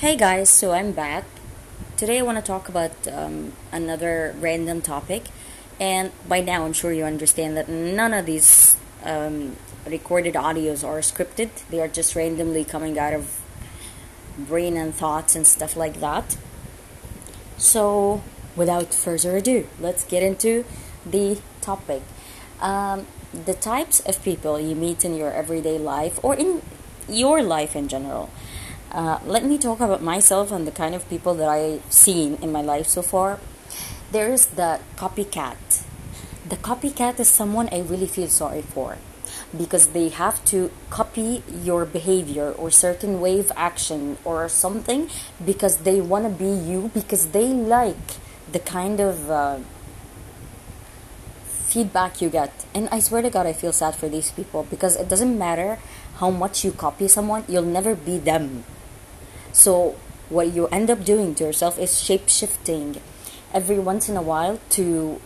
Hey guys, so I'm back. Today I want to talk about another random topic, and by now I'm sure you understand that none of these recorded audios are scripted. They are just randomly coming out of brain and thoughts and stuff like that. So without further ado, let's get into the topic. The types of people you meet in your everyday life or in your life in general. Let me talk about myself and the kind of people that I've seen in my life so far. There's the copycat. The copycat is someone I really feel sorry for because they have to copy your behavior or certain way of action or something because they want to be you, because they like the kind of feedback you get. And I swear to God, I feel sad for these people because it doesn't matter how much you copy someone, you'll never be them. So what you end up doing to yourself is shape-shifting every once in a while to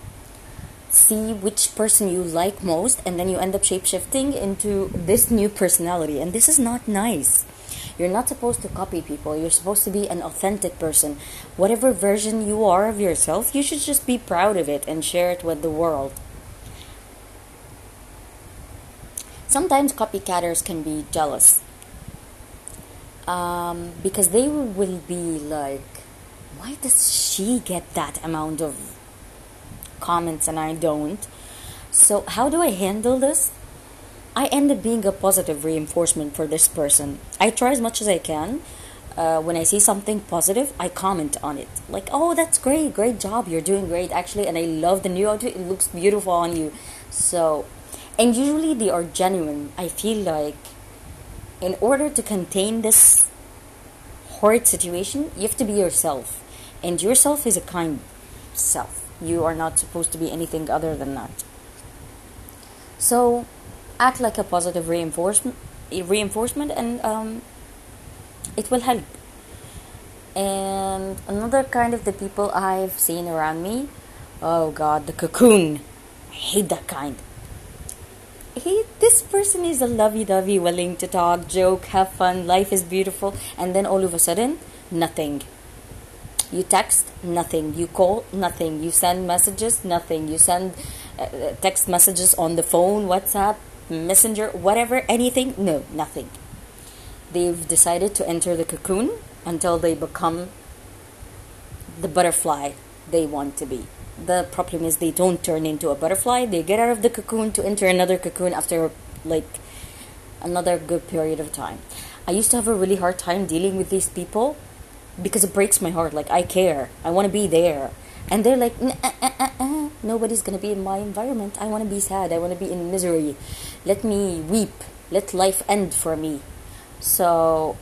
see which person you like most, and then you end up shape-shifting into this new personality, and this is not nice. You're not supposed to copy people. You're supposed to be an authentic person. Whatever version you are of yourself, you should just be proud of it and share it with the world. Sometimes copycatters can be jealous. Because they will be like, why does she get that amount of comments and I don't? So how do I handle this? I end up being a positive reinforcement for this person. I try as much as I can. When I see something positive, I comment on it. Like, oh, that's great. Great job. You're doing great, actually. And I love the new outfit. It looks beautiful on you. So, and usually they are genuine. I feel like in order to contain this horrid situation, you have to be yourself. And yourself is a kind self. You are not supposed to be anything other than that. So, act like a positive reinforcement, and it will help. And another kind of the people I've seen around me, oh God, the cocoon. I hate that kind. This person is a lovey-dovey, willing to talk, joke, have fun, life is beautiful, and then all of a sudden, nothing. You text, nothing. You call, nothing. You send messages, nothing. You send text messages on the phone, WhatsApp, Messenger, whatever, anything, no, nothing. They've decided to enter the cocoon until they become the butterfly they want to be. The problem is they don't turn into a butterfly. They get out of the cocoon to enter another cocoon after like another good period of time. I used to have a really hard time dealing with these people because it breaks my heart. Like, I care. I want to be there. And they're like, nobody's going to be in my environment. I want to be sad. I want to be in misery. Let me weep. Let life end for me. So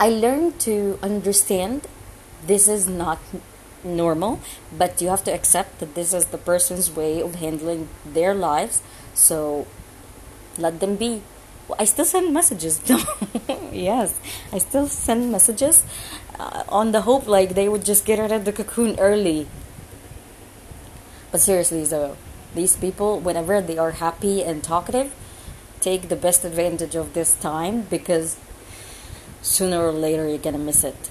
I learned to understand this is not normal, but you have to accept that this is the person's way of handling their lives, so let them be. I still send messages. Yes, I still send messages on the hope like they would just get out of the cocoon early. But seriously, so these people, whenever they are happy and talkative, take the best advantage of this time, because sooner or later you're gonna miss it.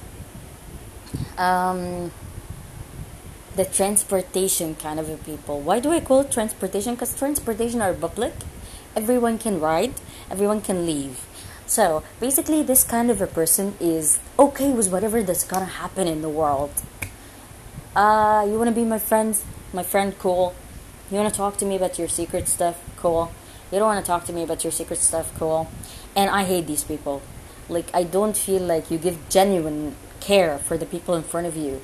The transportation kind of a people. Why do I call it transportation? Because transportation are public. Everyone can ride. Everyone can leave. So basically this kind of a person is okay with whatever that's going to happen in the world. You want to be my friend? My friend, cool. You want to talk to me about your secret stuff? Cool. You don't want to talk to me about your secret stuff? Cool. And I hate these people. Like, I don't feel like you give genuine care for the people in front of you.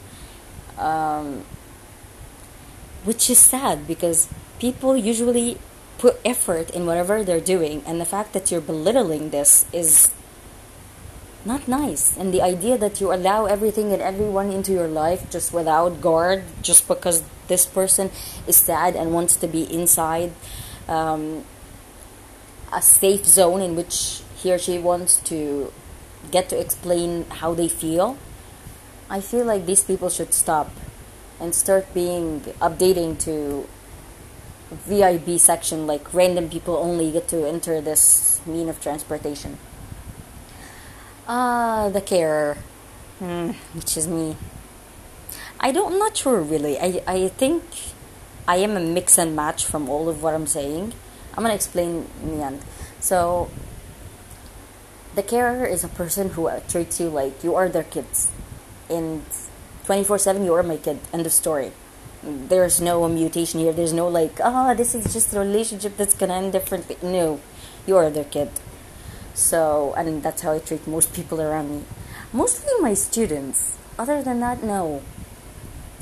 Which is sad, because people usually put effort in whatever they're doing, and the fact that you're belittling this is not nice. And the idea that you allow everything and everyone into your life just without guard, just because this person is sad and wants to be inside a safe zone in which he or she wants to get to explain how they feel. I feel like these people should stop and start updating to VIB section, like random people only get to enter this mean of transportation. The carer. Which is me. I'm not sure really. I think I am a mix and match from all of what I'm saying. I'm gonna explain in the end. So the carer is a person who treats you like you are their kids, and 24/7 you are my kid. End of story. There's no mutation here. There's no like, this is just a relationship that's gonna end differently. No, you are their kid. So, and that's how I treat most people around me. Mostly my students. Other than that, no.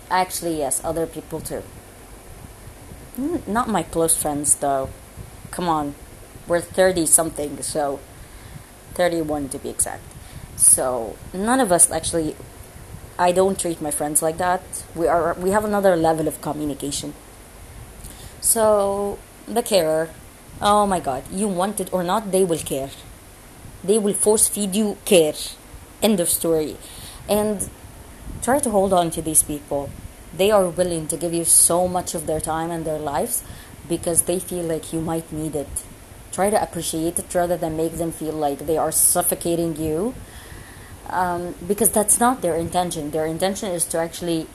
Actually, yes, other people too. Not my close friends, though. Come on. We're 30-something, so... 31 to be exact. So, none of us actually... I don't treat my friends like that. We have another level of communication. So, the carer... Oh my god, you want it or not, they will care. They will force feed you care. End of story. And try to hold on to these people. They are willing to give you so much of their time and their lives because they feel like you might need it. Try to appreciate it rather than make them feel like they are suffocating you, because that's not their intention. Their intention is to actually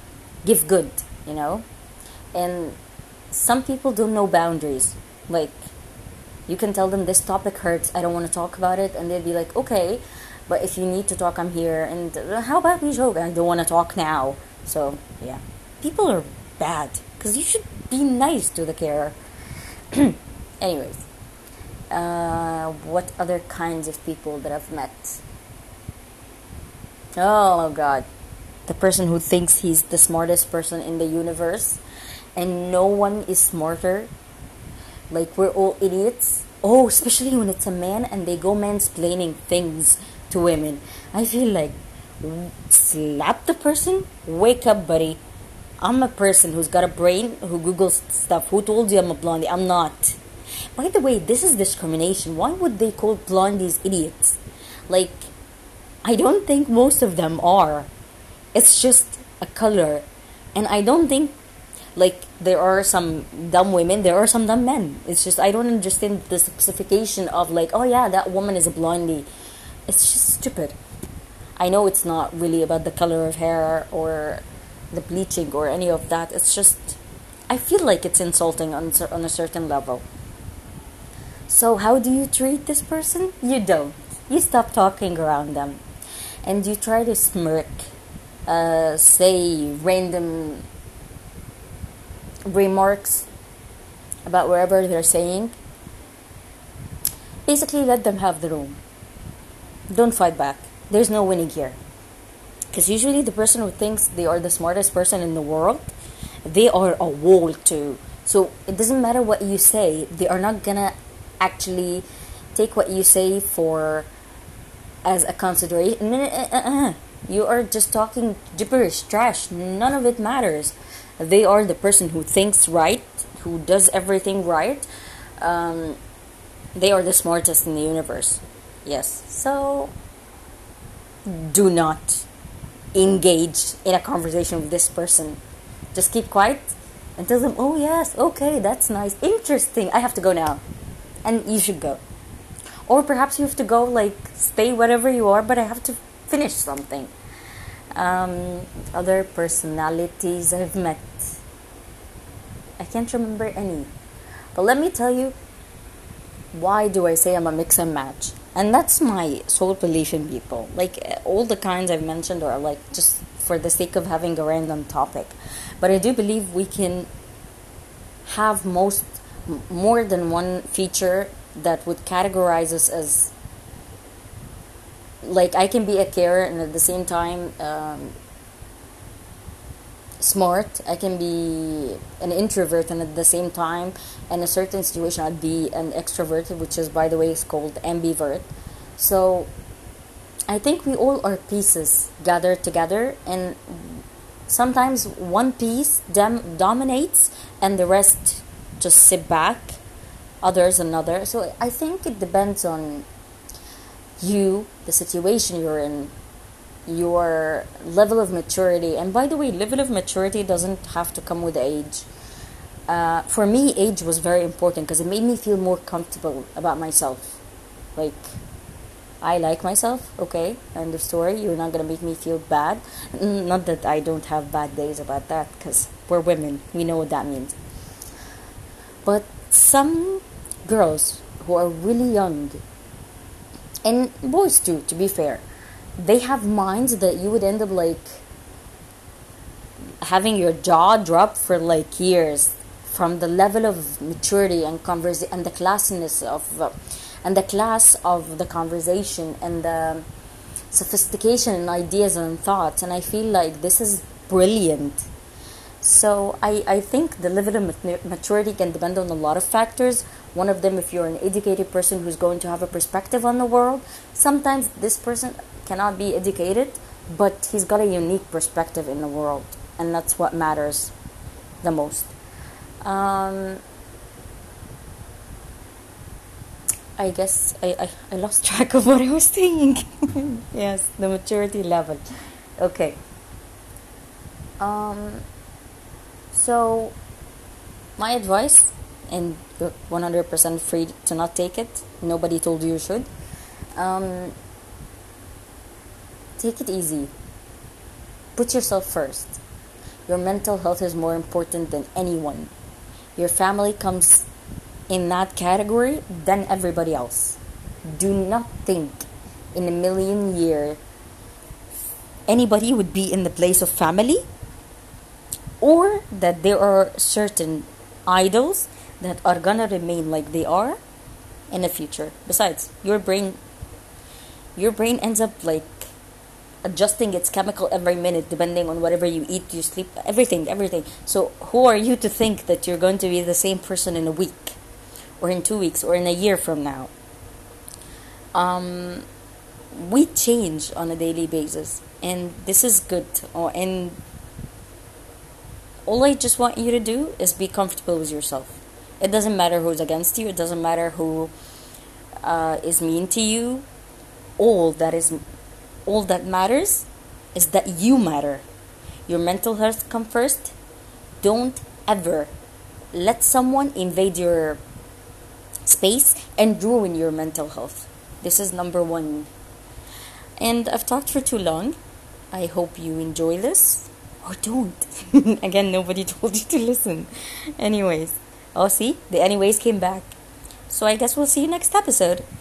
give good, you know. And some people don't know boundaries. Like, you can tell them this topic hurts, I don't want to talk about it, and they'll be like, okay, but if you need to talk, I'm here, and how about we joke? I don't want to talk now. So, yeah. People are bad, because you should be nice to the carer. Anyways, what other kinds of people that I've met? Oh, God. The person who thinks he's the smartest person in the universe, and no one is smarter. Like, we're all idiots. Oh, especially when it's a man and they go mansplaining things to women. I feel like, slap the person? Wake up, buddy. I'm a person who's got a brain, who Googles stuff. Who told you I'm a blondie? I'm not. By the way, this is discrimination. Why would they call blondies idiots? Like, I don't think most of them are. It's just a color. And I don't think... Like, there are some dumb women, there are some dumb men. It's just, I don't understand the specification of like, oh yeah, that woman is a blondie. It's just stupid. I know it's not really about the color of hair or the bleaching or any of that. It's just, I feel like it's insulting on a certain level. So how do you treat this person? You don't. You stop talking around them. And you try to smirk, say random... remarks about whatever they're saying. Basically, let them have the room. Don't fight back. There's no winning here. Because usually the person who thinks they are the smartest person in the world, they are a wall too. So it doesn't matter what you say. They are not gonna actually take what you say for as a consideration. You are just talking gibberish, trash. None of it matters. They are the person who thinks right, who does everything right. They are the smartest in the universe. Yes. So, do not engage in a conversation with this person. Just keep quiet and tell them, oh yes, okay, that's nice, interesting, I have to go now. And you should go. Or perhaps you have to go, like, stay wherever you are, but I have to finish something. Other personalities I've met, I can't remember any, but let me tell you why do I say I'm a mix and match. And that's my sole belief in people. Like, all the kinds I've mentioned are like just for the sake of having a random topic, but I do believe we can have more than one feature that would categorize us as... Like, I can be a carer and at the same time smart. I can be an introvert and at the same time, in a certain situation, I'd be an extrovert, which is, by the way, is called ambivert. So, I think we all are pieces gathered together, and sometimes one piece dominates and the rest just sit back, others another. So, I think it depends on... you, the situation you're in, your level of maturity. And by the way, level of maturity doesn't have to come with age. For me, age was very important because it made me feel more comfortable about myself. Like, I like myself, okay, end of story. You're not going to make me feel bad. Not that I don't have bad days about that, because we're women, we know what that means. But some girls who are really young, and boys too, to be fair, they have minds that you would end up like having your jaw drop for like years from the level of maturity and the classiness of... and the class of the conversation and the sophistication and ideas and thoughts. And I feel like this is brilliant. So I think the level of maturity can depend on a lot of factors. One of them, if you're an educated person who's going to have a perspective on the world, sometimes this person cannot be educated, but he's got a unique perspective in the world. And that's what matters the most. I guess I lost track of what I was saying. Yes, the maturity level. Okay. So, my advice, and you're 100% free to not take it. Nobody told you should. Take it easy. Put yourself first. Your mental health is more important than anyone. Your family comes in that category than everybody else. Do not think in a million years anybody would be in the place of family, or that there are certain idols that are gonna remain like they are in the future. Besides, your brain ends up like adjusting its chemical every minute, depending on whatever you eat, you sleep, everything. So who are you to think that you're going to be the same person in a week, or in 2 weeks, or in a year from now? We change on a daily basis, and this is good. And all I just want you to do is be comfortable with yourself. It doesn't matter who's against you. It doesn't matter who is mean to you. All that matters is that you matter. Your mental health comes first. Don't ever let someone invade your space and ruin your mental health. This is number one. And I've talked for too long. I hope you enjoy this, or don't. Again, nobody told you to listen. Anyways, the anyways came back. So I guess we'll see you next episode.